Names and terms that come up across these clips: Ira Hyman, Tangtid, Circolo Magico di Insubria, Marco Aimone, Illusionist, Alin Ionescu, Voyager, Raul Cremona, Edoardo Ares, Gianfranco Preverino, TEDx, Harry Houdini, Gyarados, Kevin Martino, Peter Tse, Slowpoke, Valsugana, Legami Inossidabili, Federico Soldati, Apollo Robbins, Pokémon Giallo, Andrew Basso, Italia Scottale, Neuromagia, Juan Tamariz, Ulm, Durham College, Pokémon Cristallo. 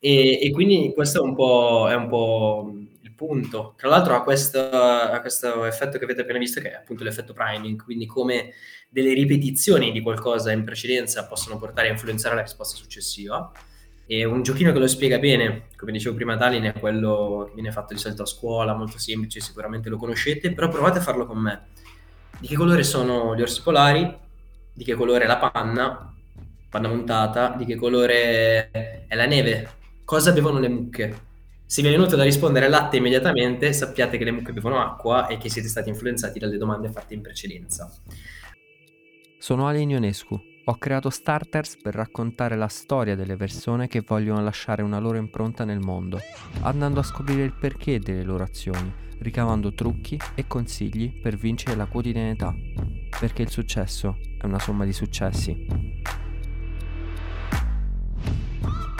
E quindi questo è un po' il punto. Tra l'altro a questo effetto che avete appena visto, che è appunto l'effetto priming, quindi come delle ripetizioni di qualcosa in precedenza possono portare a influenzare la risposta successiva. E un giochino che lo spiega bene, come dicevo prima ad Alin, è quello che viene fatto di solito a scuola, molto semplice, sicuramente lo conoscete, però provate a farlo con me. Di che colore sono gli orsi polari? Di che colore è la panna montata? Di che colore è la neve? Cosa bevono le mucche? Se vi è venuto da rispondere latte immediatamente, sappiate che le mucche bevono acqua e che siete stati influenzati dalle domande fatte in precedenza. Sono Alin Ionescu. Ho creato Starters per raccontare la storia delle persone che vogliono lasciare una loro impronta nel mondo, andando a scoprire il perché delle loro azioni, ricavando trucchi e consigli per vincere la quotidianità, perché il successo è una somma di successi.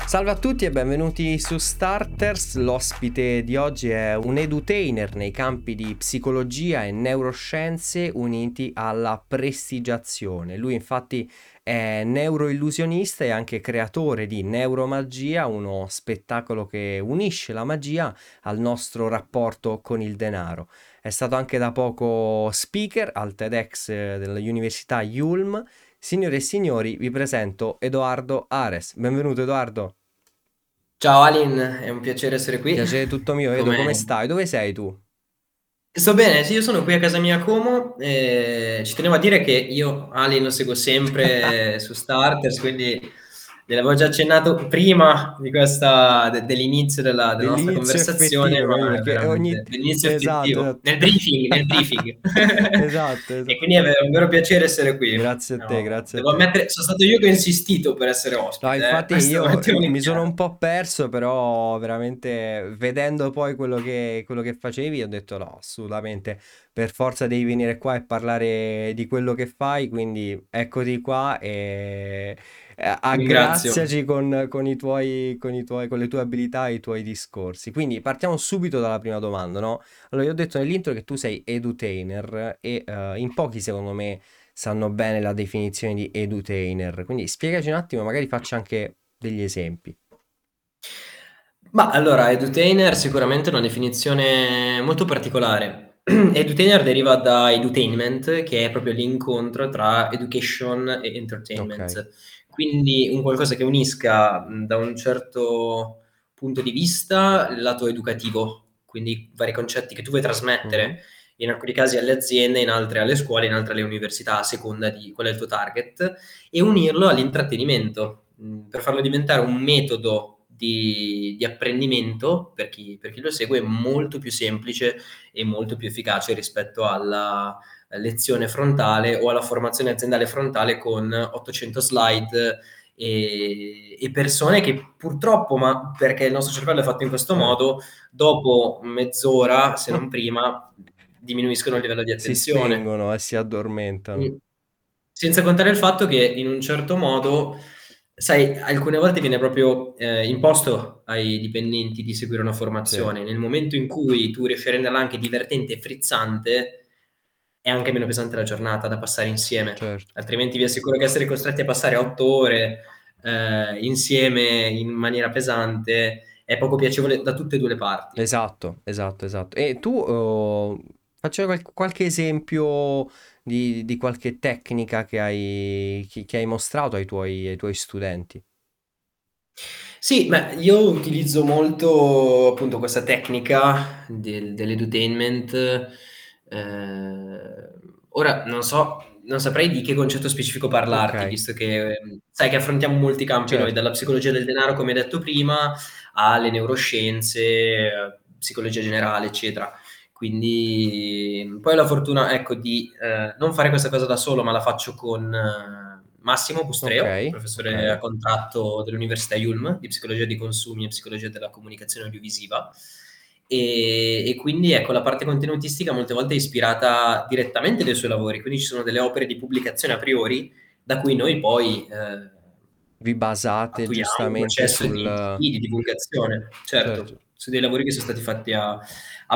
Salve a tutti e benvenuti su Starters. L'ospite di oggi è un edutainer nei campi di psicologia e neuroscienze uniti alla prestigiazione. Lui infatti è neuroillusionista e anche creatore di Neuromagia, uno spettacolo che unisce la magia al nostro rapporto con il denaro. È stato anche da poco speaker al TEDx dell'Università Ulm. Signore e signori, vi presento Edoardo Ares. Benvenuto Edoardo. Ciao Alin, è un piacere essere qui. Piacere tutto mio. Edo, come stai? Dove sei tu? Sto bene, sì, io sono qui a casa mia a Como. Ci tenevo a dire che io Alin lo seguo sempre su Starters, quindi l'avevo già accennato prima di questa, dell'inizio della nostra conversazione. Dell'inizio effettivo. Esatto. Nel briefing. Esatto. E quindi è un vero piacere essere qui. Grazie a te, grazie. Devo ammettere, sono stato io che ho insistito per essere ospite. No, infatti io mi sono un po' perso, però veramente vedendo poi quello che facevi ho detto no, assolutamente. Per forza devi venire qua e parlare di quello che fai, quindi eccoti qua e aggraziaci con le tue abilità e i tuoi discorsi. Quindi partiamo subito dalla prima domanda, no? Allora, io ho detto nell'intro che tu sei edutainer e in pochi secondo me sanno bene la definizione di edutainer, quindi spiegaci un attimo, magari faccia anche degli esempi. Ma allora, edutainer sicuramente è una definizione molto particolare. Edutainer deriva da edutainment, che è proprio l'incontro tra education e entertainment. Okay. Quindi un qualcosa che unisca da un certo punto di vista il lato educativo, quindi vari concetti che tu vuoi trasmettere, in alcuni casi alle aziende, in altri alle scuole, in altri alle università, a seconda di qual è il tuo target, e unirlo all'intrattenimento, per farlo diventare un metodo di apprendimento per chi lo segue è molto più semplice e molto più efficace rispetto alla lezione frontale o alla formazione aziendale frontale con 800 slide e persone che purtroppo, ma perché il nostro cervello è fatto in questo modo, dopo mezz'ora, se non prima, diminuiscono il livello di attenzione. Si spengono e si addormentano. Senza contare il fatto che in un certo modo... Sai, alcune volte viene proprio imposto ai dipendenti di seguire una formazione. Sì. Nel momento in cui tu riesci a renderla anche divertente e frizzante, è anche meno pesante la giornata da passare insieme. Certo. Altrimenti vi assicuro che essere costretti a passare 8 ore insieme in maniera pesante è poco piacevole da tutte e due le parti. Esatto. E tu faccio qualche esempio... Di qualche tecnica che hai mostrato ai tuoi studenti? Sì, ma io utilizzo molto appunto questa tecnica dell'edutainment. Ora non saprei di che concetto specifico parlarti, okay, visto che sai che affrontiamo molti campi, certo, noi, dalla psicologia del denaro, come detto prima, alle neuroscienze, psicologia generale, eccetera. Quindi poi ho la fortuna, ecco, di non fare questa cosa da solo, ma la faccio con Massimo Bustreo, professore a contratto dell'Università Ulm di psicologia dei consumi e psicologia della comunicazione audiovisiva, e quindi ecco la parte contenutistica molte volte è ispirata direttamente dai suoi lavori, quindi ci sono delle opere di pubblicazione a priori da cui noi poi vi basate giustamente sul di divulgazione, certo. Su dei lavori che sono stati fatti a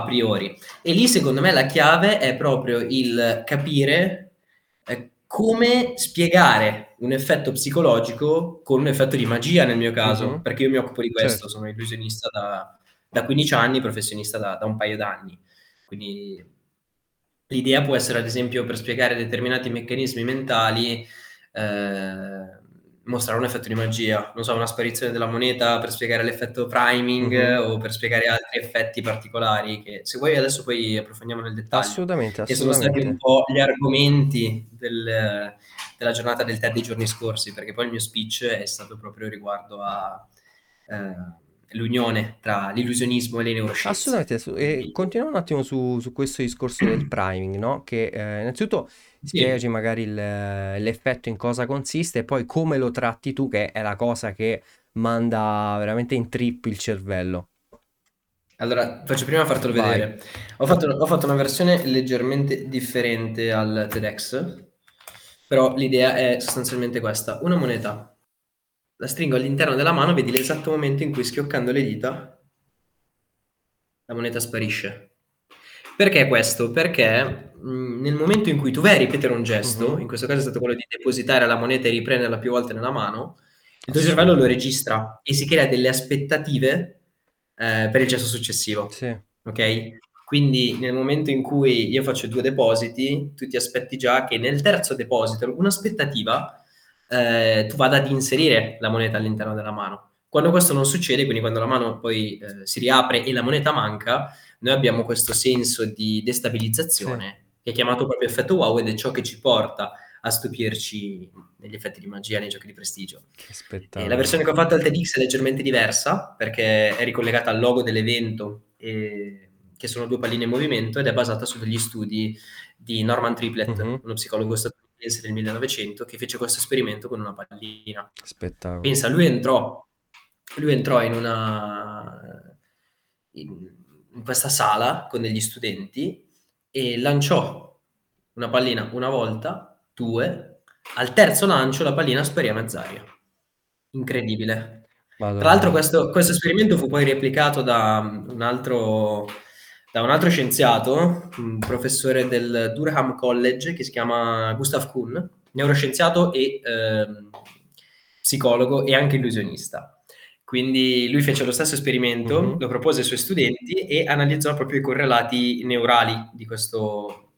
priori. E lì, secondo me, la chiave è proprio il capire come spiegare un effetto psicologico con un effetto di magia nel mio caso, perché io mi occupo di questo, certo. Sono illusionista da 15 anni, professionista da un paio d'anni, quindi l'idea può essere ad esempio per spiegare determinati meccanismi mentali mostrare un effetto di magia, non so, una sparizione della moneta per spiegare l'effetto priming o per spiegare altri effetti particolari che se vuoi adesso poi approfondiamo nel dettaglio. Assolutamente, che sono stati un po' gli argomenti della giornata del TED dei giorni scorsi, perché poi il mio speech è stato proprio riguardo a l'unione tra l'illusionismo e le neuroscienze. Assolutamente, e continuiamo un attimo su questo discorso del priming, no? Che innanzitutto spiegaci magari l'effetto, in cosa consiste, e poi come lo tratti tu, che è la cosa che manda veramente in trip il cervello. Allora, faccio prima a fartelo vedere. Ho fatto una versione leggermente differente al TEDx, però l'idea è sostanzialmente questa. Una moneta. La stringo all'interno della mano, vedi l'esatto momento in cui schioccando le dita la moneta sparisce. Perché questo? Perché nel momento in cui tu vai a ripetere un gesto, in questo caso è stato quello di depositare la moneta e riprenderla più volte nella mano, il tuo cervello lo registra e si crea delle aspettative per il gesto successivo. Sì. Ok? Quindi nel momento in cui io faccio 2 depositi, tu ti aspetti già che nel terzo deposito un'aspettativa tu vada ad inserire la moneta all'interno della mano. Quando questo non succede, quindi quando la mano poi si riapre e la moneta manca, noi abbiamo questo senso di destabilizzazione che è chiamato proprio effetto wow, ed è ciò che ci porta a stupirci negli effetti di magia, nei giochi di prestigio. Che spettacolo. La versione che ho fatto al TEDx è leggermente diversa perché è ricollegata al logo dell'evento, che sono 2 palline in movimento, ed è basata su degli studi di Norman Triplett, uno psicologo statunitense del 1900, che fece questo esperimento con una pallina. Spettacolo. Pensa, lui entrò in questa sala con degli studenti e lanciò una pallina una volta, 2, al terzo lancio la pallina sparì a mezz'aria. Incredibile. Madonna. Tra l'altro questo esperimento fu poi replicato da un altro scienziato, un professore del Durham College, che si chiama Gustav Kuhn, neuroscienziato e psicologo e anche illusionista. Quindi lui fece lo stesso esperimento, lo propose ai suoi studenti e analizzò proprio i correlati neurali di questo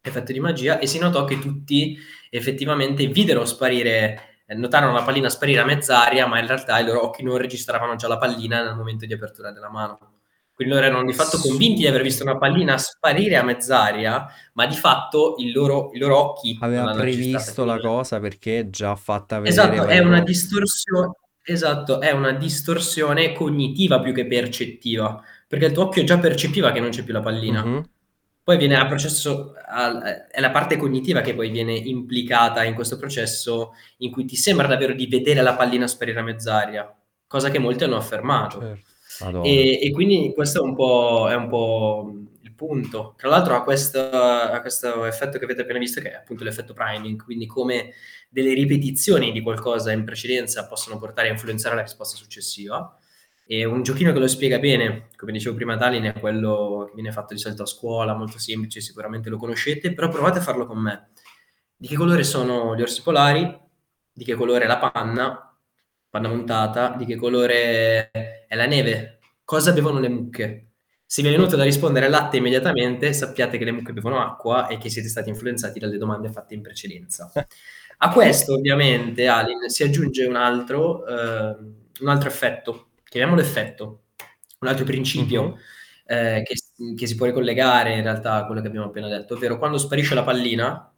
effetto di magia, e si notò che tutti effettivamente videro sparire, notarono la pallina sparire a mezz'aria, ma in realtà i loro occhi non registravano già la pallina nel momento di apertura della mano. Quindi loro erano di fatto convinti di aver visto una pallina sparire a mezz'aria, ma di fatto i loro occhi aveva previsto la cosa, perché è già fatta vedere. Esatto, è una distorsione. Esatto, è una distorsione cognitiva più che percettiva, perché il tuo occhio già percepiva che non c'è più la pallina. Poi viene a processo, è la parte cognitiva che poi viene implicata in questo processo in cui ti sembra davvero di vedere la pallina sparire a mezz'aria, cosa che molti hanno affermato. Certo. E quindi questo è un po' il punto. Tra l'altro a questo effetto che avete appena visto, che è appunto l'effetto priming, quindi come delle ripetizioni di qualcosa in precedenza possono portare a influenzare la risposta successiva. E un giochino che lo spiega bene, come dicevo prima ad Alin, è quello che viene fatto di solito a scuola, molto semplice, sicuramente lo conoscete, però provate a farlo con me. Di che colore sono gli orsi polari? Di che colore è la panna montata? Di che colore è la neve? Cosa bevono le mucche? Se vi è venuto da rispondere latte immediatamente, sappiate che le mucche bevono acqua e che siete stati influenzati dalle domande fatte in precedenza. A questo ovviamente, Alin, si aggiunge un altro effetto, chiamiamolo effetto, un altro principio che si può ricollegare in realtà a quello che abbiamo appena detto, ovvero quando sparisce la pallina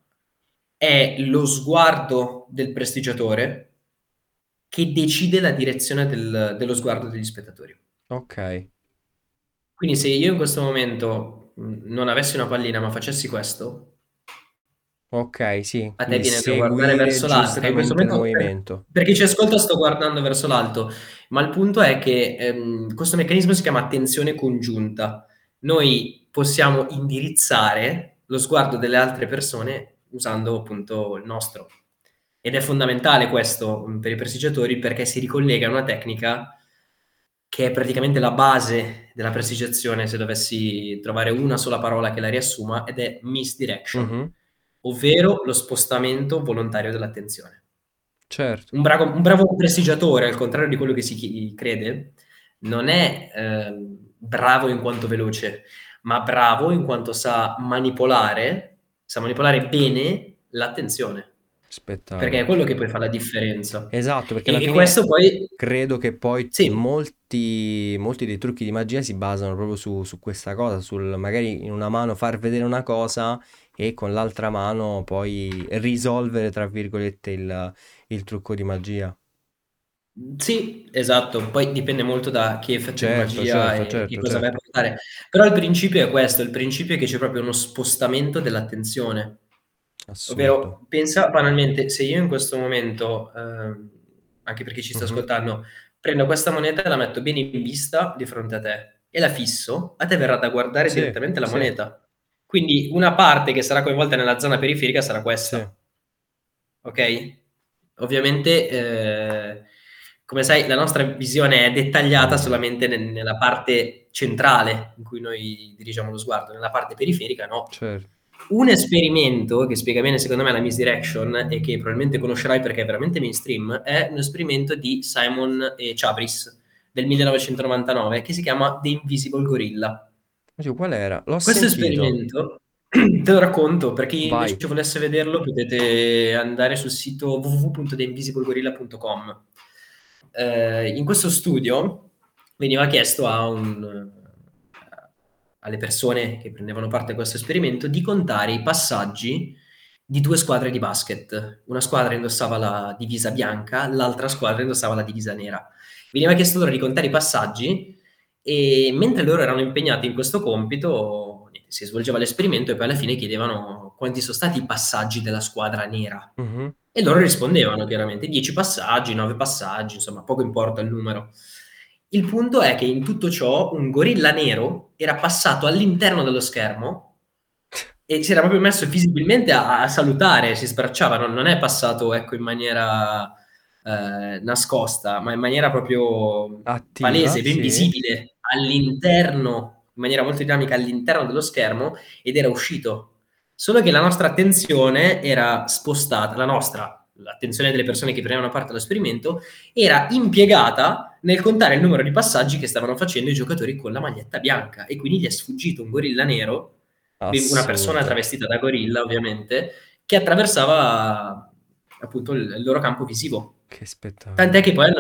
è lo sguardo del prestigiatore che decide la direzione dello sguardo degli spettatori. Ok. Quindi se io in questo momento non avessi una pallina ma facessi questo, ok, sì, a te viene da guardare verso l'alto, che in questo momento per chi ci ascolta sto guardando verso l'alto, ma il punto è che questo meccanismo si chiama attenzione congiunta. Noi possiamo indirizzare lo sguardo delle altre persone usando appunto il nostro. Ed è fondamentale questo per i prestigiatori, perché si ricollega a una tecnica che è praticamente la base della prestigiazione, se dovessi trovare una sola parola che la riassuma, ed è misdirection, ovvero lo spostamento volontario dell'attenzione. Certo. Un bravo prestigiatore, al contrario di quello che si crede, non è bravo in quanto veloce, ma bravo in quanto sa manipolare bene l'attenzione. Spettacolo. Perché è quello che poi fa la differenza. Esatto, perché e questo poi credo che poi sì. molti dei trucchi di magia si basano proprio su questa cosa, sul magari in una mano far vedere una cosa e con l'altra mano poi risolvere, tra virgolette, il trucco di magia. Sì, esatto, poi dipende molto da chi faccia magia e cosa vai a portare. Però il principio è questo, il principio è che c'è proprio uno spostamento dell'attenzione. Assurdo. Ovvero, pensa banalmente, se io in questo momento, anche per chi ci sta ascoltando, prendo questa moneta e la metto bene in vista di fronte a te e la fisso, a te verrà da guardare direttamente la moneta. Quindi una parte che sarà coinvolta nella zona periferica sarà questa. Sì. Ok? Ovviamente, come sai, la nostra visione è dettagliata solamente nella parte centrale in cui noi dirigiamo lo sguardo, nella parte periferica no. Certo. Un esperimento che spiega bene secondo me la misdirection e che probabilmente conoscerai perché è veramente mainstream è un esperimento di Simon e Chabris del 1999 che si chiama The Invisible Gorilla. Qual era? Questo esperimento te lo racconto, per chi invece volesse vederlo potete andare sul sito www.theinvisiblegorilla.com. In questo studio veniva chiesto alle persone che prendevano parte a questo esperimento di contare i passaggi di due squadre di basket. Una squadra indossava la divisa bianca, l'altra squadra indossava la divisa nera. Veniva chiesto loro di contare i passaggi e mentre loro erano impegnati in questo compito si svolgeva l'esperimento e poi alla fine chiedevano quanti sono stati i passaggi della squadra nera. Uh-huh. E loro rispondevano chiaramente 10 passaggi, 9 passaggi, insomma poco importa il numero. Il punto è che in tutto ciò un gorilla nero era passato all'interno dello schermo e si era proprio messo visibilmente a salutare, si sbracciavano, non è passato in maniera nascosta, ma in maniera proprio attiva, palese, ben visibile, all'interno, in maniera molto dinamica all'interno dello schermo ed era uscito. Solo che la nostra attenzione era spostata, l'attenzione delle persone che prendevano parte all'esperimento era impiegata nel contare il numero di passaggi che stavano facendo i giocatori con la maglietta bianca e quindi gli è sfuggito un gorilla nero, una persona travestita da gorilla ovviamente, che attraversava appunto il loro campo visivo. Che spettacolo. Tant'è che poi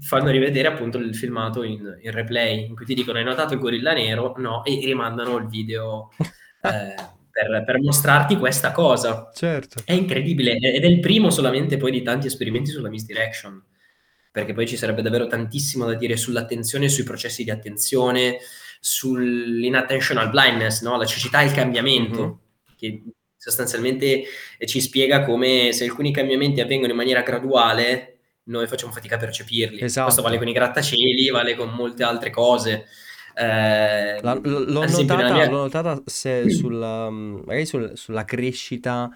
fanno rivedere appunto il filmato in replay in cui ti dicono hai notato il gorilla nero? No, e rimandano il video per mostrarti questa cosa. Certo. È incredibile ed è il primo solamente poi di tanti esperimenti sulla misdirection, perché poi ci sarebbe davvero tantissimo da dire sull'attenzione, sui processi di attenzione, sull'inattentional blindness, no? La cecità e il cambiamento, che sostanzialmente ci spiega come se alcuni cambiamenti avvengono in maniera graduale noi facciamo fatica a percepirli. Esatto. Questo vale con i grattacieli, vale con molte altre cose. L'ho notata se sulla, magari sulla crescita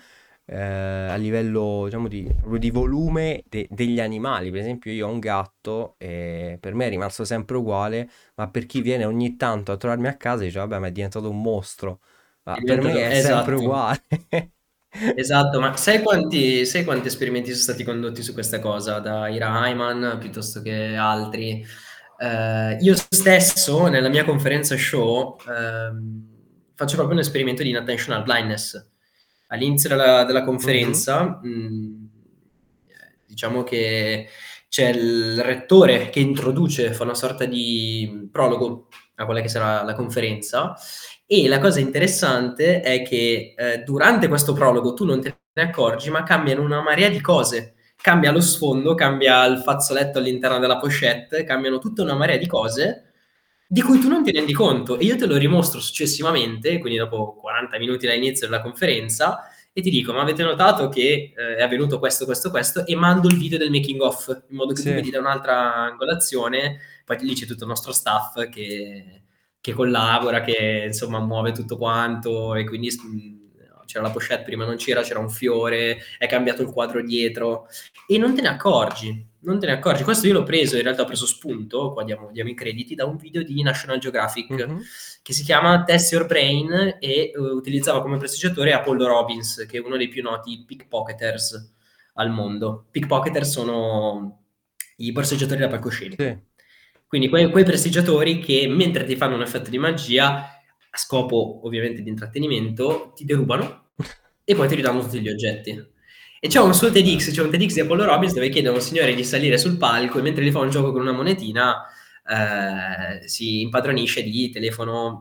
a livello diciamo di volume degli animali. Per esempio io ho un gatto e per me è rimasto sempre uguale, ma per chi viene ogni tanto a trovarmi a casa dice vabbè ma è diventato un mostro, ma per me è sempre uguale. Esatto, ma sai quanti esperimenti sono stati condotti su questa cosa da Ira Hyman piuttosto che altri. Io stesso nella mia conferenza show faccio proprio un esperimento di inattentional blindness. All'inizio della conferenza diciamo che c'è il rettore che introduce, fa una sorta di prologo a quella che sarà la conferenza e la cosa interessante è che durante questo prologo tu non te ne accorgi ma cambiano una marea di cose. Cambia lo sfondo, cambia il fazzoletto all'interno della pochette, cambiano tutta una marea di cose di cui tu non ti rendi conto e io te lo rimostro successivamente, quindi dopo 40 minuti dall'inizio della conferenza e ti dico ma avete notato che è avvenuto questo e mando il video del making of in modo che tu vedi da un'altra angolazione, poi lì c'è tutto il nostro staff che collabora, che insomma muove tutto quanto e quindi c'era la pochette, prima non c'era un fiore, è cambiato il quadro dietro e non te ne accorgi. Questo io l'ho preso, in realtà ho preso spunto, qua diamo i crediti, da un video di National Geographic che si chiama Test Your Brain e utilizzava come prestigiatore Apollo Robbins, che è uno dei più noti pickpocketers al mondo. Pickpocketer sono i borseggiatori da palcoscenico. Sì. Quindi quei prestigiatori che, mentre ti fanno un effetto di magia, a scopo ovviamente di intrattenimento, ti derubano e poi ti ridanno tutti gli oggetti. E c'è un suo TEDx, c'è un TEDx di Apollo Robbins dove chiede a un signore di salire sul palco e mentre gli fa un gioco con una monetina si impadronisce di telefono,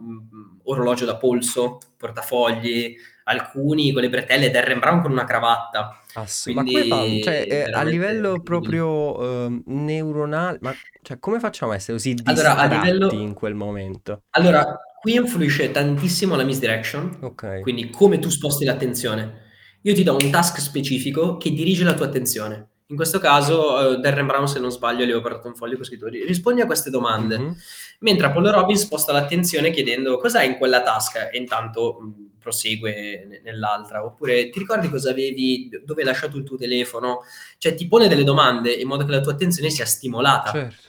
orologio da polso, portafogli, alcuni con le bretelle, Derren Brown con una cravatta. Quindi, ma come fa? Cioè, a livello proprio neuronale, ma cioè, come facciamo a essere così distratti in quel momento? Allora, qui influisce tantissimo la misdirection, okay. Quindi come tu sposti l'attenzione. Io ti do un task specifico che dirige la tua attenzione. In questo caso, Derren Brown, se non sbaglio, gli ho portato un foglio con scritto rispondi a queste domande. Mm-hmm. Mentre Apollo Robbins sposta l'attenzione chiedendo cos'è in quella tasca e intanto prosegue nell'altra. Oppure ti ricordi cosa avevi, dove hai lasciato il tuo telefono? Cioè ti pone delle domande in modo che la tua attenzione sia stimolata. Certo.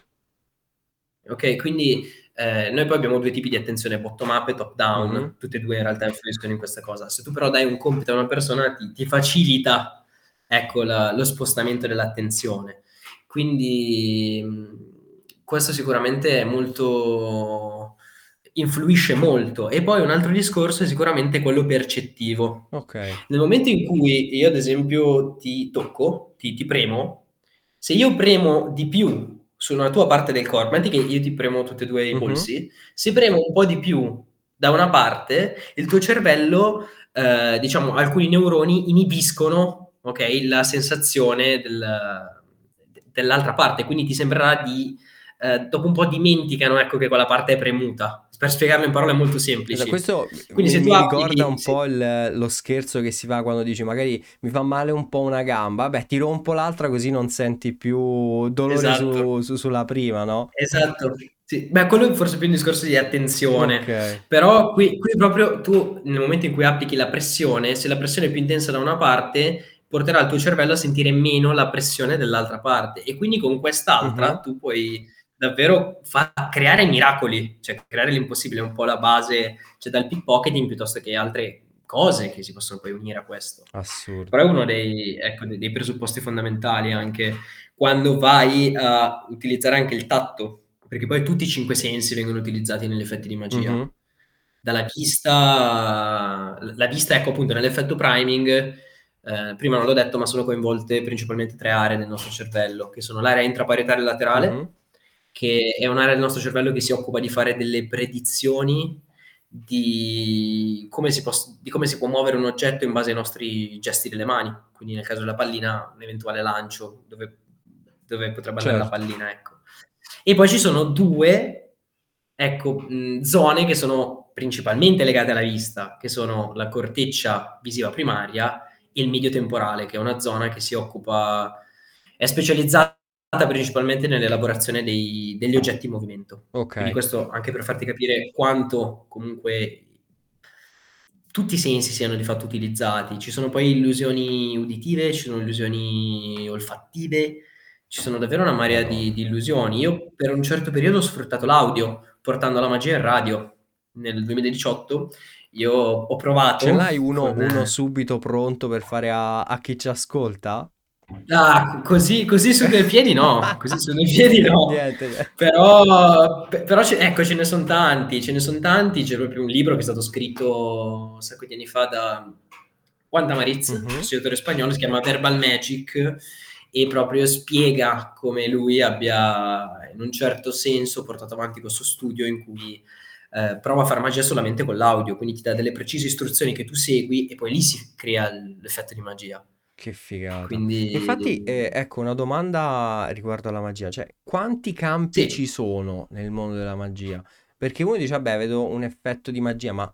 Ok, quindi noi poi abbiamo due tipi di attenzione, bottom up e top down. Mm-hmm. Tutte e due in realtà influiscono in questa cosa. Se tu però dai un compito a una persona ti facilita lo spostamento dell'attenzione. Quindi questo sicuramente è molto, influisce molto. E poi un altro discorso è sicuramente quello percettivo. Okay. Nel momento in cui io ad esempio ti tocco, ti premo, se io premo di più su una tua parte del corpo, metti che io ti premo tutti e due i polsi, mm-hmm. Se premo un po' di più da una parte, il tuo cervello, diciamo alcuni neuroni inibiscono, ok, la sensazione dell'altra parte, quindi ti sembrerà di dopo un po' dimenticano, ecco, che quella parte è premuta. Per spiegarlo in parole molto semplici. Questo quindi mi ricorda un po' lo scherzo che si fa quando dici magari mi fa male un po' una gamba, beh ti rompo l'altra così non senti più dolore, esatto. Sulla prima, no? Esatto. Sì, beh, quello è forse più un discorso di attenzione, okay. Però qui proprio tu nel momento in cui applichi la pressione, se la pressione è più intensa da una parte, porterà il tuo cervello a sentire meno la pressione dell'altra parte e quindi con quest'altra tu puoi davvero creare miracoli, cioè creare l'impossibile è un po' la base, cioè dal pickpocketing piuttosto che altre cose che si possono poi unire a questo. Assurdo. Però è uno dei presupposti fondamentali anche quando vai a utilizzare anche il tatto, perché poi tutti i 5 sensi vengono utilizzati negli effetti di magia. Mm-hmm. Dalla vista, la vista ecco appunto nell'effetto priming. Prima non l'ho detto, ma sono coinvolte principalmente 3 aree del nostro cervello, che sono l'area intraparetaria laterale, che è un'area del nostro cervello che si occupa di fare delle predizioni di come si può muovere un oggetto in base ai nostri gesti delle mani, quindi nel caso della pallina un eventuale lancio dove potrebbe andare, certo, la pallina, ecco. E poi ci sono 2 zone che sono principalmente legate alla vista, che sono la corteccia visiva primaria, il medio temporale, che è una zona che si occupa, è specializzata principalmente nell'elaborazione degli oggetti in movimento. Okay. Quindi questo anche per farti capire quanto comunque tutti i sensi siano di fatto utilizzati. Ci sono poi illusioni uditive, ci sono illusioni olfattive, ci sono davvero una marea di illusioni. Io per un certo periodo ho sfruttato l'audio, portando la magia in radio nel 2018. Io ho provato. Ce l'hai uno subito pronto per fare a chi ci ascolta? Ah, così su due piedi no. Così su due piedi no. Niente. Però ce ne sono tanti. C'è proprio un libro che è stato scritto un sacco di anni fa da Juan Tamariz, un studioatore spagnolo, si chiama Verbal Magic, e proprio spiega come lui abbia, in un certo senso, portato avanti questo studio in cui prova a far magia solamente con l'audio, quindi ti dà delle precise istruzioni che tu segui e poi lì si crea l'effetto di magia. Che figata. Quindi, infatti una domanda riguardo alla magia, cioè quanti campi ci sono nel mondo della magia? Perché uno dice vabbè vedo un effetto di magia, ma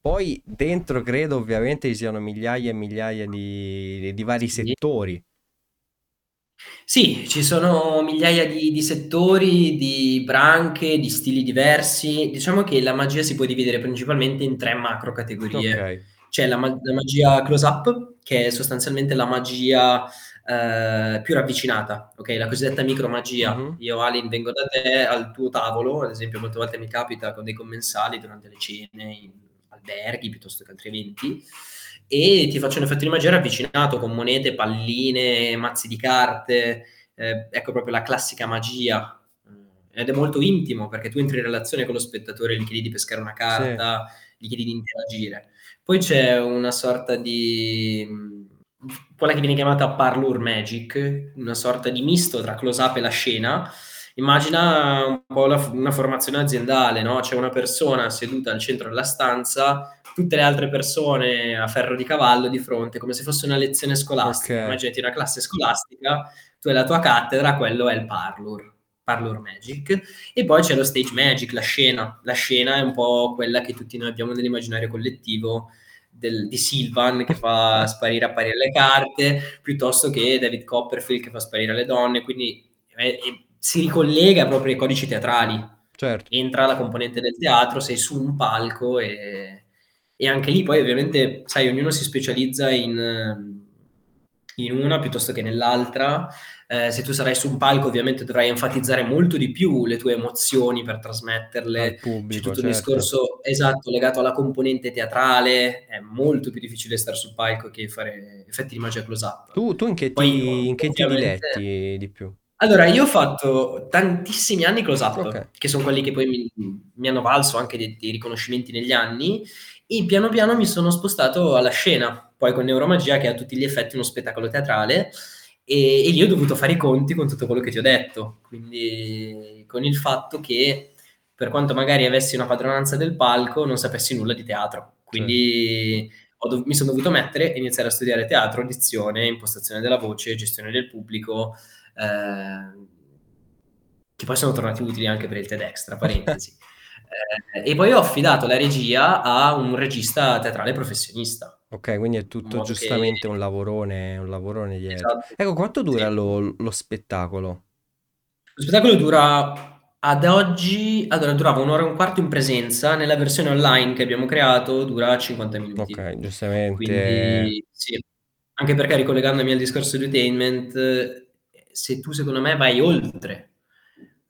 poi dentro credo ovviamente ci siano migliaia e migliaia di vari settori. Sì, ci sono migliaia di settori, di branche, di stili diversi. Diciamo che la magia si può dividere principalmente in 3 macro categorie. Okay. C'è la magia close-up, che è sostanzialmente la magia più ravvicinata, ok? La cosiddetta micromagia. Mm-hmm. Io, Alin, vengo da te al tuo tavolo, ad esempio molte volte mi capita con dei commensali durante le cene, alberghi piuttosto che altri eventi, e ti faccio un effetto di magia ravvicinato con monete, palline, mazzi di carte, ecco proprio la classica magia. Ed è molto intimo, perché tu entri in relazione con lo spettatore, gli chiedi di pescare una carta, sì, gli chiedi di interagire. Poi c'è una sorta di... quella che viene chiamata parlour magic, una sorta di misto tra close-up e la scena. Immagina un po' una formazione aziendale, no? C'è una persona seduta al centro della stanza, tutte le altre persone a ferro di cavallo di fronte, come se fosse una lezione scolastica. Okay. Immaginati una classe scolastica, tu hai la tua cattedra, quello è il parlour magic, e poi c'è lo stage magic, la scena. La scena è un po' quella che tutti noi abbiamo nell'immaginario collettivo di Silvan, che fa sparire apparire le carte, piuttosto che David Copperfield che fa sparire le donne, quindi si ricollega proprio ai codici teatrali. Certo. Entra la componente del teatro, sei su un palco e anche lì poi ovviamente, sai, ognuno si specializza in una piuttosto che nell'altra. Se tu sarai su un palco ovviamente dovrai enfatizzare molto di più le tue emozioni per trasmetterle al pubblico. C'è tutto un discorso esatto legato alla componente teatrale. È molto più difficile stare sul palco che fare effetti di magia close up. Tu in che ti diletti di più? Allora, io ho fatto tantissimi anni close up, okay, che sono quelli che poi mi hanno valso anche dei riconoscimenti negli anni, e piano piano mi sono spostato alla scena, poi con Neuromagia, che ha tutti gli effetti uno spettacolo teatrale. E lì ho dovuto fare i conti con tutto quello che ti ho detto, quindi con il fatto che per quanto magari avessi una padronanza del palco non sapessi nulla di teatro, quindi mi sono dovuto mettere e iniziare a studiare teatro, dizione, impostazione della voce, gestione del pubblico, che poi sono tornati utili anche per il TEDx, tra parentesi. E poi ho affidato la regia a un regista teatrale professionista. Ok, quindi è tutto giustamente che... un lavorone dietro. Esatto. Ecco, quanto dura lo spettacolo? Lo spettacolo dura ad oggi, allora durava 1 ora e un quarto in presenza, nella versione online che abbiamo creato dura 50 minuti. Ok, giustamente. Quindi sì, anche perché ricollegandomi al discorso di edutainment, se tu secondo me vai oltre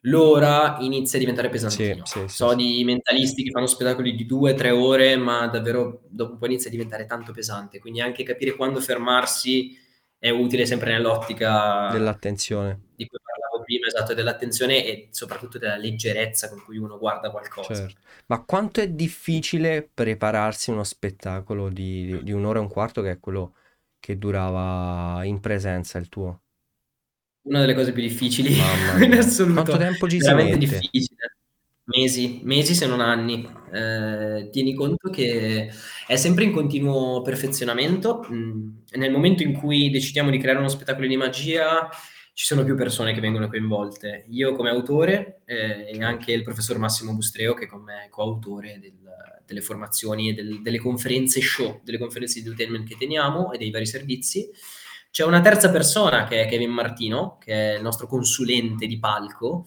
l'ora inizia a diventare pesantino. Sì, di mentalisti che fanno spettacoli di 2-3 ore, ma davvero dopo un po' inizia a diventare tanto pesante, quindi anche capire quando fermarsi è utile, sempre nell'ottica dell'attenzione di cui parlavo prima, esatto, dell'attenzione e soprattutto della leggerezza con cui uno guarda qualcosa. Certo. Ma quanto è difficile prepararsi uno spettacolo di 1 ora e un quarto, che è quello che durava in presenza il tuo? Una delle cose più difficili in assoluto. Quanto tempo ci si mette? Veramente difficile. Mesi se non anni. Tieni conto che è sempre in continuo perfezionamento. Nel momento in cui decidiamo di creare uno spettacolo di magia ci sono più persone che vengono coinvolte. Io come autore e anche il professor Massimo Bustreo, che con me è coautore delle formazioni e delle conferenze show, delle conferenze di entertainment che teniamo e dei vari servizi. C'è una terza persona che è Kevin Martino, che è il nostro consulente di palco,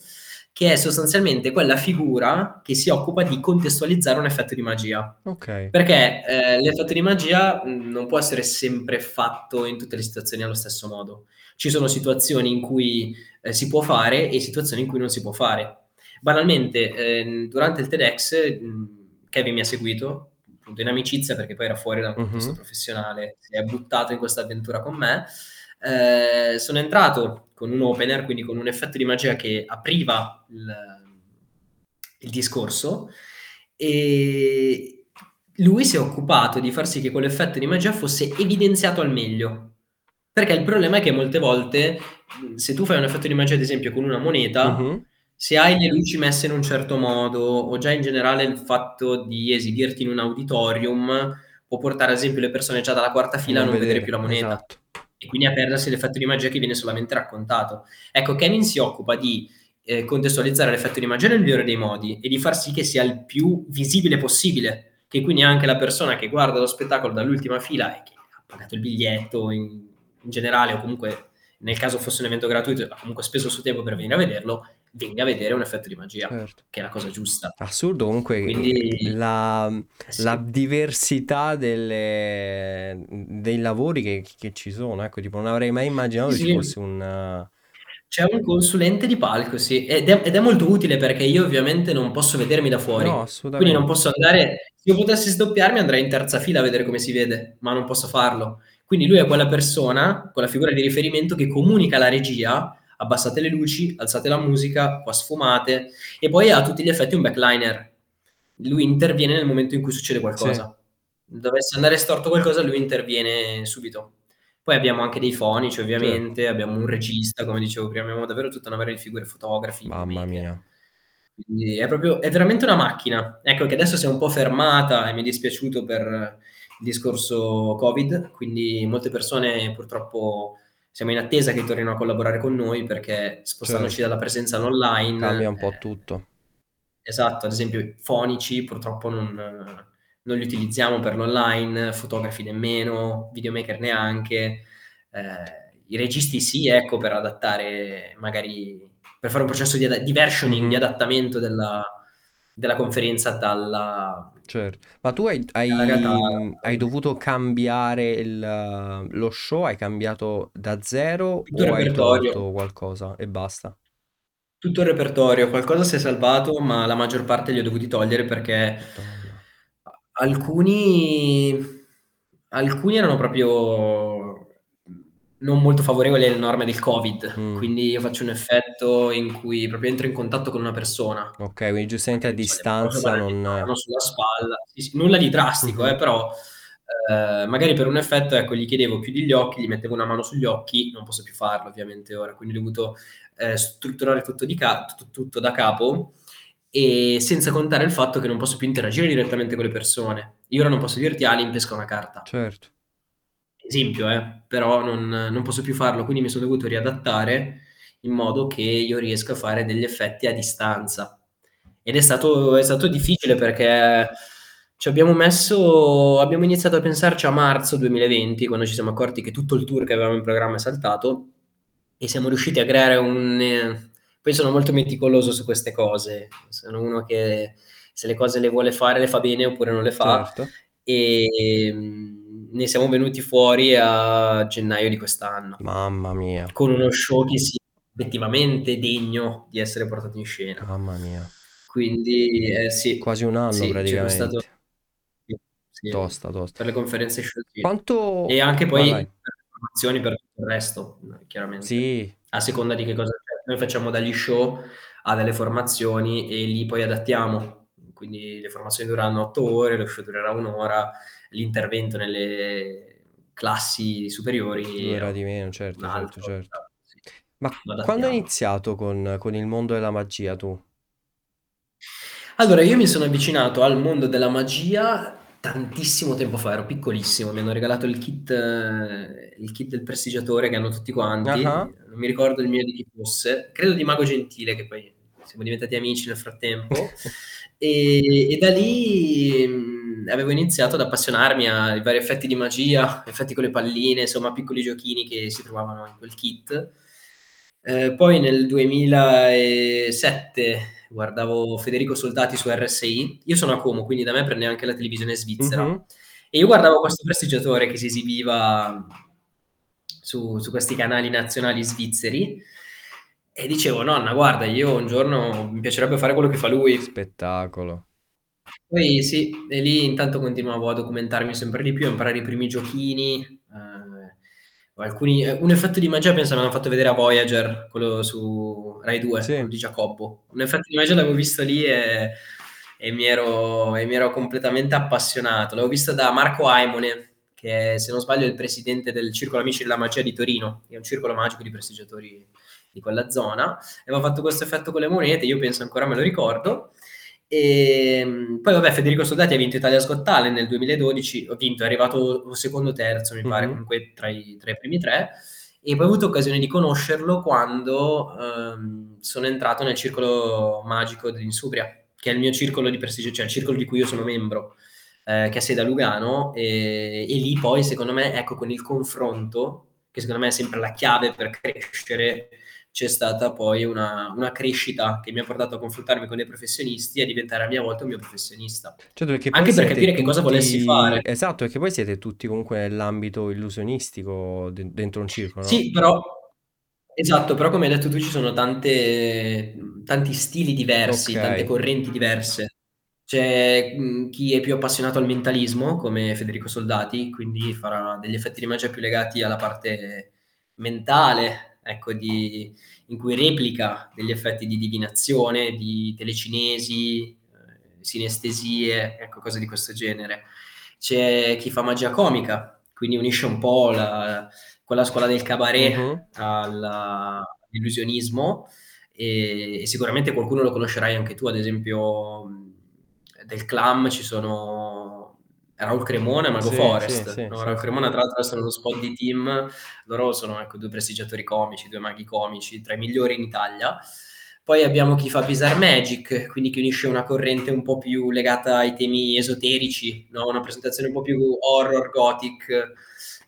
che è sostanzialmente quella figura che si occupa di contestualizzare un effetto di magia. Okay. Perché l'effetto di magia non può essere sempre fatto in tutte le situazioni allo stesso modo. Ci sono situazioni in cui si può fare e situazioni in cui non si può fare. Banalmente, durante il TEDx Kevin mi ha seguito, in amicizia, perché poi era fuori da un contesto professionale, si è buttato in questa avventura con me. Sono entrato con un open air, quindi con un effetto di magia che apriva il discorso, e lui si è occupato di far sì che quell'effetto di magia fosse evidenziato al meglio, perché il problema è che molte volte se tu fai un effetto di magia ad esempio con una moneta, se hai le luci messe in un certo modo, o già in generale il fatto di esibirti in un auditorium, può portare ad esempio le persone già dalla quarta fila a non vedere più la moneta. Esatto. E quindi a perdersi l'effetto di magia che viene solamente raccontato. Ecco, Kevin si occupa di contestualizzare l'effetto di magia nel migliore dei modi e di far sì che sia il più visibile possibile, che quindi anche la persona che guarda lo spettacolo dall'ultima fila e che ha pagato il biglietto in generale, o comunque nel caso fosse un evento gratuito, ha comunque speso il suo tempo per venire a vederlo, venga a vedere un effetto di magia. Certo. Che è la cosa giusta. Assurdo comunque. Quindi, la diversità dei lavori che ci sono, ecco, tipo non avrei mai immaginato che ci fosse un C'è un consulente di palco, sì, ed è molto utile perché io ovviamente non posso vedermi da fuori, no, quindi non posso andare, se io potessi sdoppiarmi andrei in terza fila a vedere come si vede, ma non posso farlo. Quindi lui è quella persona, quella figura di riferimento che comunica alla regia, abbassate le luci, alzate la musica, qua sfumate, e poi ha tutti gli effetti un backliner. Lui interviene nel momento in cui succede qualcosa. Sì. Dovesse andare storto qualcosa, lui interviene subito. Poi abbiamo anche dei fonici, ovviamente, abbiamo un regista, come dicevo prima, abbiamo davvero tutta una serie di figure, fotografi. Mamma mia. Quindi è veramente una macchina. Ecco che adesso si è un po' fermata e mi è dispiaciuto per il discorso Covid, quindi molte persone purtroppo siamo in attesa che tornino a collaborare con noi perché spostandoci dalla presenza all'online... Cambia un po' tutto. Esatto, ad esempio fonici purtroppo non li utilizziamo per l'online, fotografi nemmeno, videomaker neanche, i registi sì, ecco, per adattare magari, per fare un processo di versioning, di adattamento della conferenza dalla... Certo, ma tu hai dovuto cambiare lo show, hai cambiato da zero tutto o hai tolto qualcosa e basta? Tutto il repertorio, qualcosa si è salvato, ma la maggior parte li ho dovuti togliere perché... Alcuni erano proprio non molto favorevoli alle norme del Covid, quindi io faccio un effetto in cui proprio entro in contatto con una persona. Ok, quindi giustamente a distanza non sulla spalla, nulla di drastico, però magari per un effetto, ecco, gli chiedevo più degli occhi, gli mettevo una mano sugli occhi, non posso più farlo ovviamente ora, quindi ho dovuto strutturare tutto da capo. E senza contare il fatto che non posso più interagire direttamente con le persone. Io ora non posso dirti Alin pesca una carta, certo, esempio, però non posso più farlo, quindi mi sono dovuto riadattare in modo che io riesca a fare degli effetti a distanza, ed è stato difficile perché ci abbiamo iniziato a pensarci a marzo 2020, quando ci siamo accorti che tutto il tour che avevamo in programma è saltato, e siamo riusciti a creare poi sono molto meticoloso su queste cose, sono uno che se le cose le vuole fare le fa bene oppure non le fa, certo. E ne siamo venuti fuori a gennaio di quest'anno, mamma mia, con uno show che sia effettivamente degno di essere portato in scena, mamma mia, quindi sì, quasi un anno, sì, praticamente stato... sì, tosta per le conferenze show, quanto... e anche poi per le formazioni, per tutto il resto, chiaramente, sì, a seconda di che cosa noi facciamo, dagli show a delle formazioni, e lì poi adattiamo, quindi le formazioni dureranno 8 ore, lo show durerà un'ora, l'intervento nelle classi superiori era di meno, certo. Sì. Ma adattiamo. Quando hai iniziato con il mondo della magia tu? Allora, io mi sono avvicinato al mondo della magia tantissimo tempo fa, ero piccolissimo, mi hanno regalato il kit del prestigiatore che hanno tutti quanti, non mi ricordo il mio di chi fosse, credo di Mago Gentile, che poi siamo diventati amici nel frattempo, e da lì avevo iniziato ad appassionarmi ai vari effetti di magia, effetti con le palline, insomma piccoli giochini che si trovavano in quel kit. Poi nel 2007 guardavo Federico Soldati su RSI, io sono a Como, quindi da me prende anche la televisione svizzera, e io guardavo questo prestigiatore che si esibiva su questi canali nazionali svizzeri, e dicevo, nonna, guarda, io un giorno mi piacerebbe fare quello che fa lui. Spettacolo. Poi sì, e lì intanto continuavo a documentarmi sempre di più, a imparare i primi giochini, alcuni, un effetto di magia penso l'hanno fatto vedere a Voyager, quello su Rai 2, sì, di Giacobbo. Un effetto di magia l'avevo visto lì e mi ero completamente appassionato. L'avevo visto da Marco Aimone, che se non sbaglio è il presidente del Circolo Amici della Magia di Torino, che è un circolo magico di prestigiatori di quella zona, e aveva fatto questo effetto con le monete, io penso ancora me lo ricordo. E poi vabbè, Federico Soldati ha vinto Italia Scottale nel 2012, è arrivato secondo o terzo, mi pare, comunque tra i primi tre, e poi ho avuto occasione di conoscerlo quando sono entrato nel Circolo Magico di Insubria, che è il mio circolo di prestigio, cioè il circolo di cui io sono membro, che ha sede a Lugano, e lì poi secondo me, ecco, con il confronto, che secondo me è sempre la chiave per crescere, c'è stata poi una crescita che mi ha portato a confrontarmi con dei professionisti e a diventare a mia volta un mio professionista. Certo, perché anche per capire che cosa volessi fare. Esatto, perché poi siete tutti comunque nell'ambito illusionistico dentro un circolo, no? Sì, però Esatto, però come hai detto tu ci sono tanti stili diversi, okay, tante correnti diverse. C'è chi è più appassionato al mentalismo, come Federico Soldati, quindi farà degli effetti di magia più legati alla parte mentale, ecco, in cui replica degli effetti di divinazione, di telecinesi, sinestesie, ecco, cose di questo genere. C'è chi fa magia comica, quindi unisce un po' quella scuola del cabaret all'illusionismo, e sicuramente qualcuno lo conoscerai anche tu, ad esempio del clam ci sono Raul Cremona e Mago Forest. Raul Cremona tra l'altro sono lo spot di team, loro sono, ecco, due prestigiatori comici, due maghi comici, tra i migliori in Italia. Poi abbiamo chi fa Bizarre Magic, quindi chi unisce una corrente un po' più legata ai temi esoterici, no? Una presentazione un po' più horror, gothic,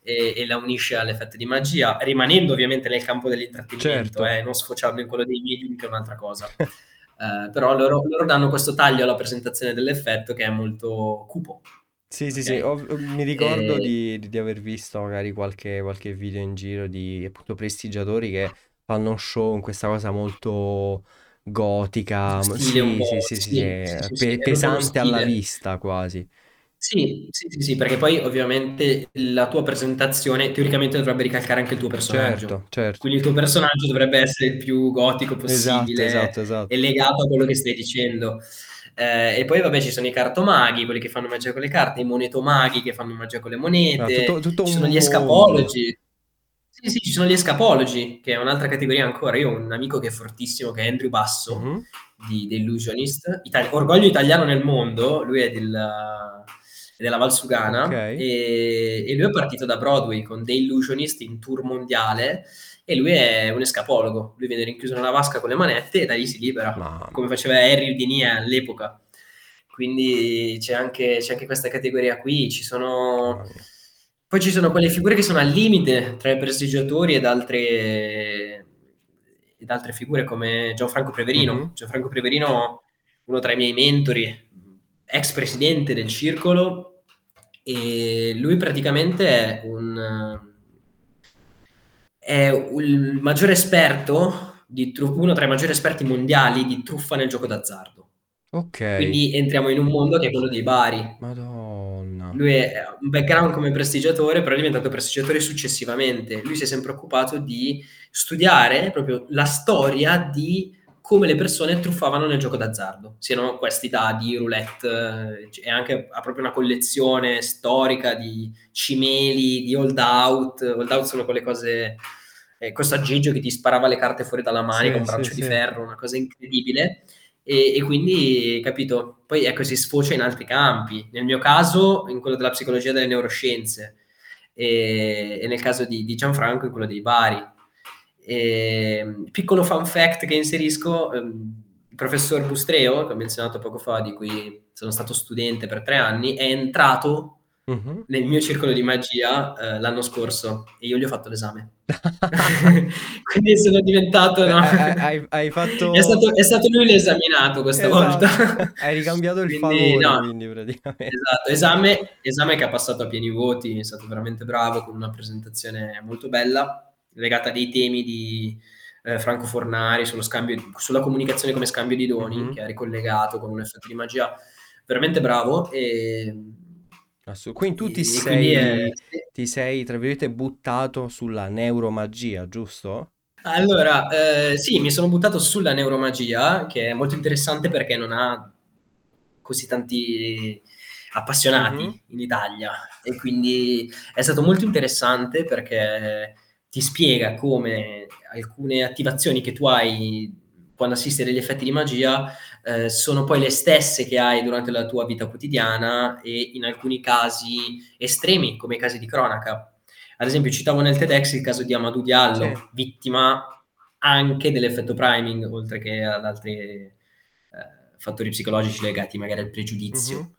e la unisce all'effetto di magia, rimanendo ovviamente nel campo dell'intrattenimento, non sfociando in quello dei medium, che è un'altra cosa. Però loro danno questo taglio alla presentazione dell'effetto che è molto cupo. Mi ricordo di aver visto magari qualche video in giro di, appunto, prestigiatori che fanno show in questa cosa molto gotica, pesante alla vista quasi. Sì, perché poi ovviamente la tua presentazione teoricamente dovrebbe ricalcare anche il tuo personaggio. Certo. Quindi il tuo personaggio dovrebbe essere il più gotico possibile, esatto. È legato a quello che stai dicendo. E poi vabbè, ci sono i cartomaghi, quelli che fanno magia con le carte, i monetomaghi che fanno magia con le monete, tutto ci sono gli escapologi. Sì, ci sono gli escapologi, che è un'altra categoria ancora. Io ho un amico che è fortissimo, che è Andrew Basso, di Illusionist, orgoglio italiano nel mondo, lui è della Valsugana, okay, e lui è partito da Broadway con The Illusionist in tour mondiale, e lui è un escapologo, lui viene rinchiuso nella vasca con le manette e da lì si libera, come faceva Harry Houdini all'epoca. Quindi c'è anche questa categoria qui. Poi ci sono quelle figure che sono al limite tra i prestigiatori ed altre figure, come Gianfranco Preverino. Gianfranco Preverino, uno tra i miei mentori, ex presidente del circolo, e lui praticamente è il maggiore esperto uno tra i maggiori esperti mondiali di truffa nel gioco d'azzardo. Ok. Quindi entriamo in un mondo che è quello dei bari. Madonna. Lui è un background come prestigiatore, però è diventato prestigiatore successivamente. Lui si è sempre occupato di studiare proprio la storia di come le persone truffavano nel gioco d'azzardo, siano questi dadi, roulette, e anche ha proprio una collezione storica di cimeli, di hold out sono quelle cose, questo aggeggio che ti sparava le carte fuori dalla manica, con un braccio di ferro, una cosa incredibile, e quindi, capito, poi ecco, si sfocia in altri campi, nel mio caso in quello della psicologia e delle neuroscienze, e nel caso di Gianfranco in quello dei bari. Piccolo fun fact che inserisco: il professor Bustreo, che ho menzionato poco fa, di cui sono stato studente per 3 anni, è entrato nel mio circolo di magia l'anno scorso, e io gli ho fatto l'esame. Quindi sono diventato hai fatto... è stato lui l'esaminato questa volta. Hai ricambiato il favore, quindi praticamente. Esatto, esame che ha passato a pieni voti, è stato veramente bravo, con una presentazione molto bella legata a dei temi di Franco Fornari sulla comunicazione come scambio di doni, che ha ricollegato con un effetto di magia. Veramente bravo. Quindi tu ti sei tra virgolette buttato sulla neuromagia, giusto? Allora, sì, mi sono buttato sulla neuromagia, che è molto interessante perché non ha così tanti appassionati in Italia, e quindi è stato molto interessante perché ti spiega come alcune attivazioni che tu hai quando assisti agli effetti di magia sono poi le stesse che hai durante la tua vita quotidiana, e in alcuni casi estremi, come i casi di cronaca. Ad esempio, citavo nel TEDx il caso di Amadou Diallo, vittima anche dell'effetto priming, oltre che ad altri fattori psicologici legati magari al pregiudizio.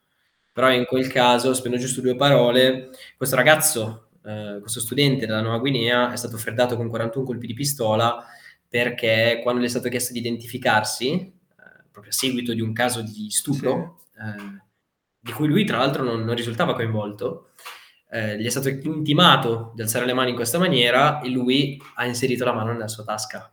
Però in quel caso, spendo giusto 2 parole, questo ragazzo, questo studente della Nuova Guinea, è stato freddato con 41 colpi di pistola perché quando gli è stato chiesto di identificarsi, proprio a seguito di un caso di stupro, di cui lui tra l'altro non risultava coinvolto, gli è stato intimato di alzare le mani in questa maniera e lui ha inserito la mano nella sua tasca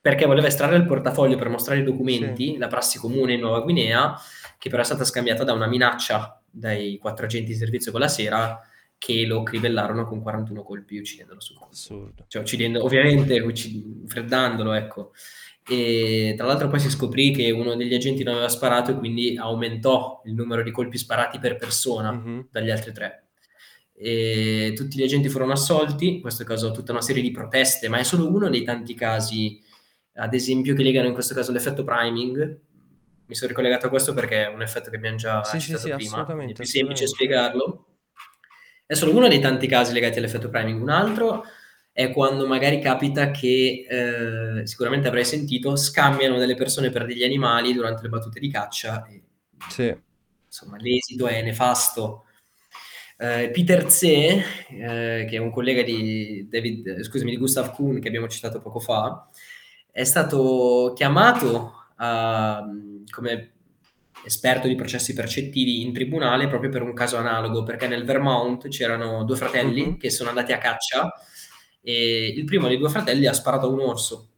perché voleva estrarre il portafoglio per mostrare i documenti, sì. La prassi comune in Nuova Guinea, che però è stata scambiata da una minaccia dai 4 agenti di servizio quella sera, che lo crivellarono con 41 colpi uccidendolo sul colpo. Assurdo. Cioè uccidendo, ovviamente freddandolo, ecco. E tra l'altro poi si scoprì che uno degli agenti non aveva sparato e quindi aumentò il numero di colpi sparati per persona dagli altri 3. E tutti gli agenti furono assolti. Questo causò tutta una serie di proteste, ma è solo uno dei tanti casi, ad esempio, che legano in questo caso l'effetto priming. Mi sono ricollegato a questo perché è un effetto che abbiamo già citato prima, è più semplice spiegarlo. È solo uno dei tanti casi legati all'effetto priming. Un altro è quando magari capita che, sicuramente avrai sentito, scambiano delle persone per degli animali durante le battute di caccia e, sì. Insomma, l'esito è nefasto. Peter Tse, che è un collega di Gustav Kuhn, che abbiamo citato poco fa, è stato chiamato come esperto di processi percettivi in tribunale proprio per un caso analogo, perché nel Vermont c'erano 2 fratelli che sono andati a caccia e il primo dei 2 fratelli ha sparato a un orso.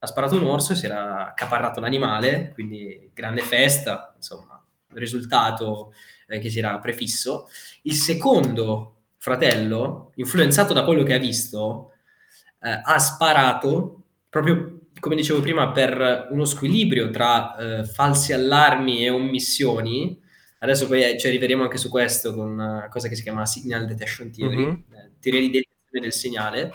E si era accaparrato l'animale, quindi grande festa, insomma, risultato che si era prefisso. Il secondo fratello, influenzato da quello che ha visto, ha sparato proprio, come dicevo prima, per uno squilibrio tra falsi allarmi e omissioni. Adesso poi ci arriveremo anche su questo con una cosa che si chiama Signal Detection Theory, teoria di detezione del segnale.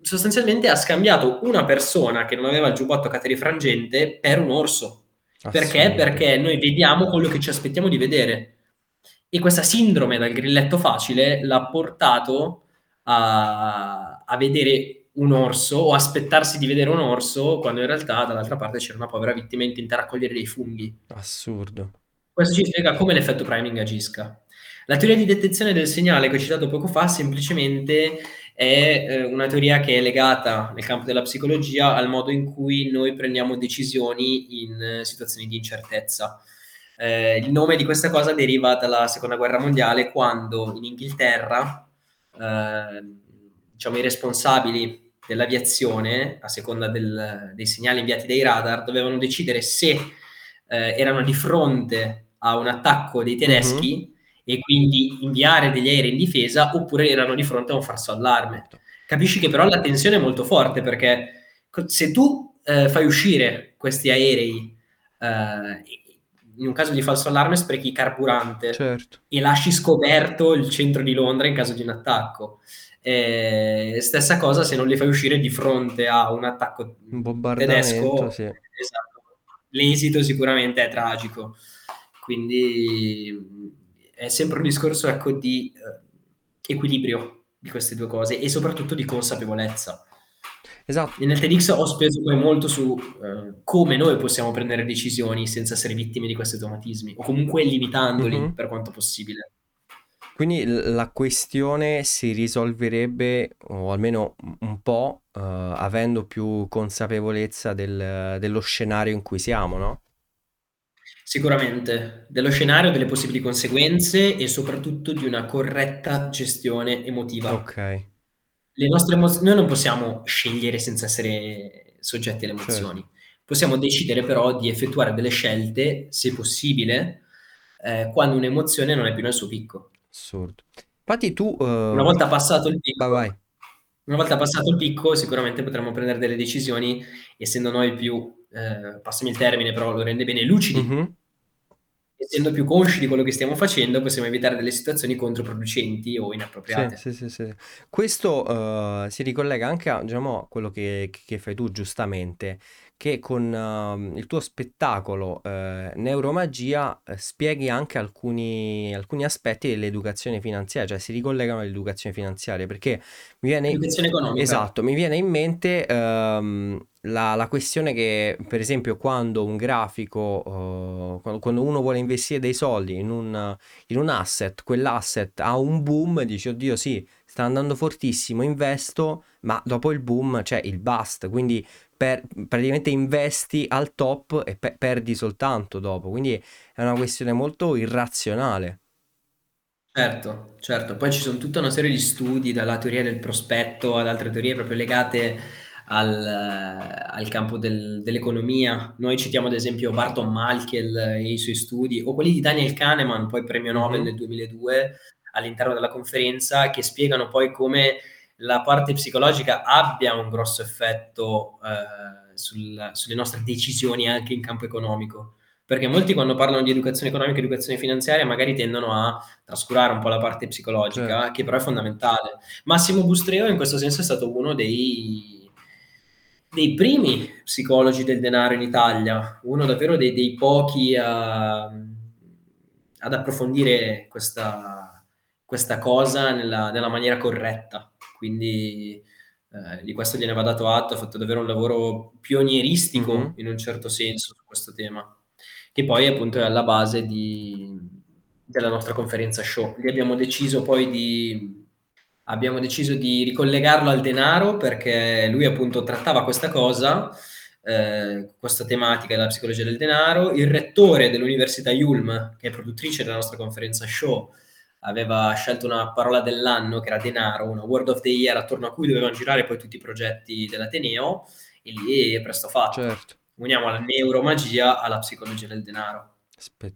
Sostanzialmente ha scambiato una persona che non aveva il giubbotto caterifrangente per un orso. Perché? Perché noi vediamo quello che ci aspettiamo di vedere, e questa sindrome dal grilletto facile l'ha portato a vedere un orso o aspettarsi di vedere un orso, quando in realtà dall'altra parte c'era una povera vittima intenta raccogliere dei funghi. Assurdo. Questo ci spiega come l'effetto priming agisca. La teoria di detezione del segnale che ho citato poco fa semplicemente è una teoria che è legata nel campo della psicologia al modo in cui noi prendiamo decisioni in situazioni di incertezza. Il nome di questa cosa deriva dalla Seconda Guerra Mondiale, quando in Inghilterra i responsabili dell'aviazione, a seconda dei segnali inviati dai radar, dovevano decidere se erano di fronte a un attacco dei tedeschi e quindi inviare degli aerei in difesa, oppure erano di fronte a un falso allarme. Capisci che però la tensione è molto forte, perché se tu fai uscire questi aerei, in un caso di falso allarme sprechi carburante, certo. E lasci scoperto il centro di Londra in caso di un attacco. Stessa cosa se non li fai uscire di fronte a un attacco tedesco, sì. Esatto. L'esito sicuramente è tragico. Quindi è sempre un discorso, ecco, di equilibrio di queste due cose e soprattutto di consapevolezza. Esatto. E nel TEDx ho speso poi molto su come noi possiamo prendere decisioni senza essere vittime di questi automatismi, o comunque limitandoli per quanto possibile. Quindi la questione si risolverebbe, o almeno un po', avendo più consapevolezza dello scenario in cui siamo, no? Sicuramente, dello scenario, delle possibili conseguenze e soprattutto di una corretta gestione emotiva. Ok. Le nostre noi non possiamo scegliere senza essere soggetti alle emozioni. Certo. Possiamo decidere però di effettuare delle scelte, se possibile, quando un'emozione non è più nel suo picco. Assurdo. Infatti tu... Una volta passato il picco... Vai. Una volta passato il picco sicuramente potremo prendere delle decisioni, essendo noi più, passami il termine però lo rende bene, lucidi. Essendo più consci di quello che stiamo facendo, possiamo evitare delle situazioni controproducenti o inappropriate. Sì. Questo si ricollega anche a, diciamo, a quello che fai tu, giustamente, che con il tuo spettacolo Neuromagia spieghi anche alcuni aspetti dell'educazione finanziaria, cioè si ricollegano all'educazione finanziaria, perché mi viene l'educazione economica. Esatto, mi viene in mente la questione che, per esempio, quando un grafico, quando uno vuole investire dei soldi in un asset, quell'asset ha un boom, dice oddio sì, sta andando fortissimo, investo, ma dopo il boom c'è il bust, quindi praticamente investi al top e perdi soltanto dopo, quindi è una questione molto irrazionale. Certo. Poi ci sono tutta una serie di studi, dalla teoria del prospetto ad altre teorie proprio legate al campo dell'economia. Noi citiamo ad esempio Barton Malkiel e i suoi studi, o quelli di Daniel Kahneman, poi premio Nobel nel 2002, all'interno della conferenza, che spiegano poi come la parte psicologica abbia un grosso effetto sulle nostre decisioni anche in campo economico. Perché molti, quando parlano di educazione economica e educazione finanziaria, magari tendono a trascurare un po' la parte psicologica, che però è fondamentale. Massimo Bustreo in questo senso è stato uno dei primi psicologi del denaro in Italia, uno davvero dei pochi ad approfondire questa cosa nella maniera corretta. Quindi di questo gliene va dato atto, ha fatto davvero un lavoro pionieristico in un certo senso su questo tema, che poi appunto è alla base della nostra conferenza show. Lì abbiamo deciso di ricollegarlo al denaro, perché lui appunto trattava questa cosa, questa tematica della psicologia del denaro. Il rettore dell'Università Yulm, che è produttrice della nostra conferenza show, aveva scelto una parola dell'anno che era denaro, una word of the year attorno a cui dovevano girare poi tutti i progetti dell'Ateneo, e lì è presto fatto. Certo. Uniamo la neuromagia alla psicologia del denaro.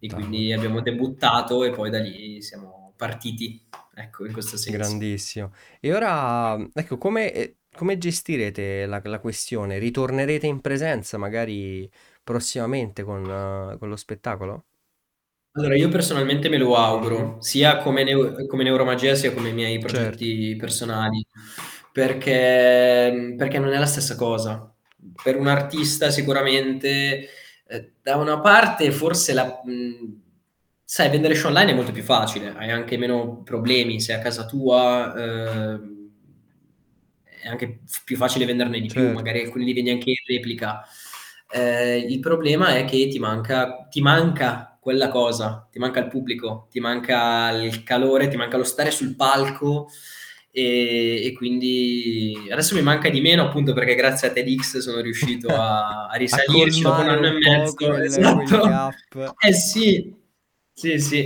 E quindi abbiamo debuttato e poi da lì siamo partiti, ecco, in questo senso. Grandissimo. E ora, ecco, come gestirete la questione? Ritornerete in presenza magari prossimamente con lo spettacolo? Allora, io personalmente me lo auguro, sia come neuromagia sia come i miei progetti personali, perché non è la stessa cosa. Per un artista sicuramente, da una parte forse sai, vendere show online è molto più facile, hai anche meno problemi, sei a casa tua, è anche più facile venderne di più, magari alcuni li vendi anche in replica. Il problema è che ti manca quella cosa, ti manca il pubblico, ti manca il calore, ti manca lo stare sul palco. E quindi adesso mi manca di meno, appunto, perché grazie a TEDx sono riuscito a risalirci dopo un anno e mezzo. Esatto. Sì.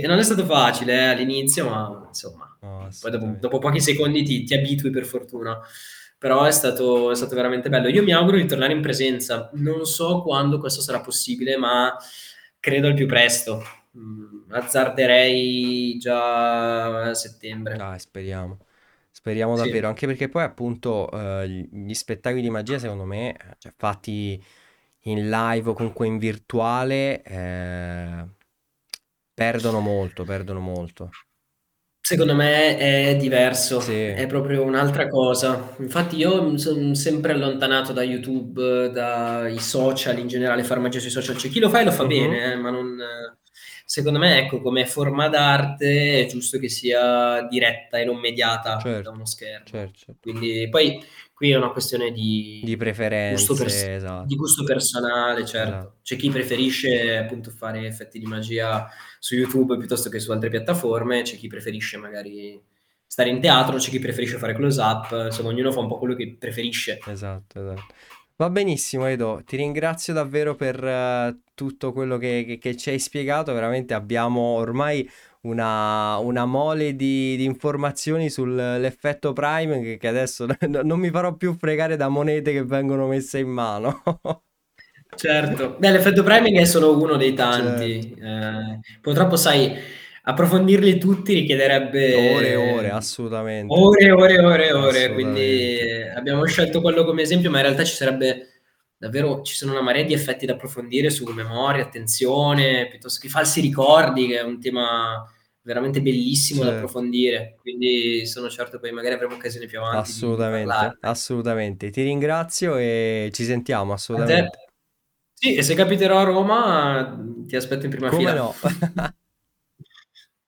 E non è stato facile all'inizio, ma insomma, poi dopo pochi secondi ti abitui, per fortuna. Però è stato veramente bello. Io mi auguro di tornare in presenza. Non so quando questo sarà possibile, ma credo al più presto. Azzarderei già a settembre. Dai, speriamo. Speriamo davvero, anche perché poi appunto gli spettacoli di magia, secondo me, cioè, fatti in live o comunque in virtuale, perdono molto. Secondo me è diverso, è proprio un'altra cosa. Infatti io mi sono sempre allontanato da YouTube, dai social in generale, far magia sui social. C'è chi lo fa e lo fa bene, ma non... Secondo me, ecco, come forma d'arte è giusto che sia diretta e non mediata da uno schermo. Certo. Quindi poi qui è una questione di preferenze, di gusto personale, certo. C'è chi preferisce appunto fare effetti di magia su YouTube piuttosto che su altre piattaforme, c'è chi preferisce magari stare in teatro, c'è chi preferisce fare close-up, insomma ognuno fa un po' quello che preferisce. Esatto. Va benissimo Edo, ti ringrazio davvero per tutto quello che ci hai spiegato. Veramente abbiamo ormai una mole di informazioni sull'effetto Prime che adesso non mi farò più fregare da monete che vengono messe in mano. Certo, beh, l'effetto Prime è solo uno dei tanti, purtroppo sai... Approfondirli tutti richiederebbe ore, assolutamente. Ore, quindi abbiamo scelto quello come esempio, ma in realtà ci sono una marea di effetti da approfondire su memoria, attenzione, piuttosto che falsi ricordi, che è un tema veramente bellissimo da approfondire. Quindi sono certo poi magari avremo occasione più avanti. Assolutamente. Ti ringrazio e ci sentiamo assolutamente. Sì, e se capiterò a Roma ti aspetto in prima fila. Come no?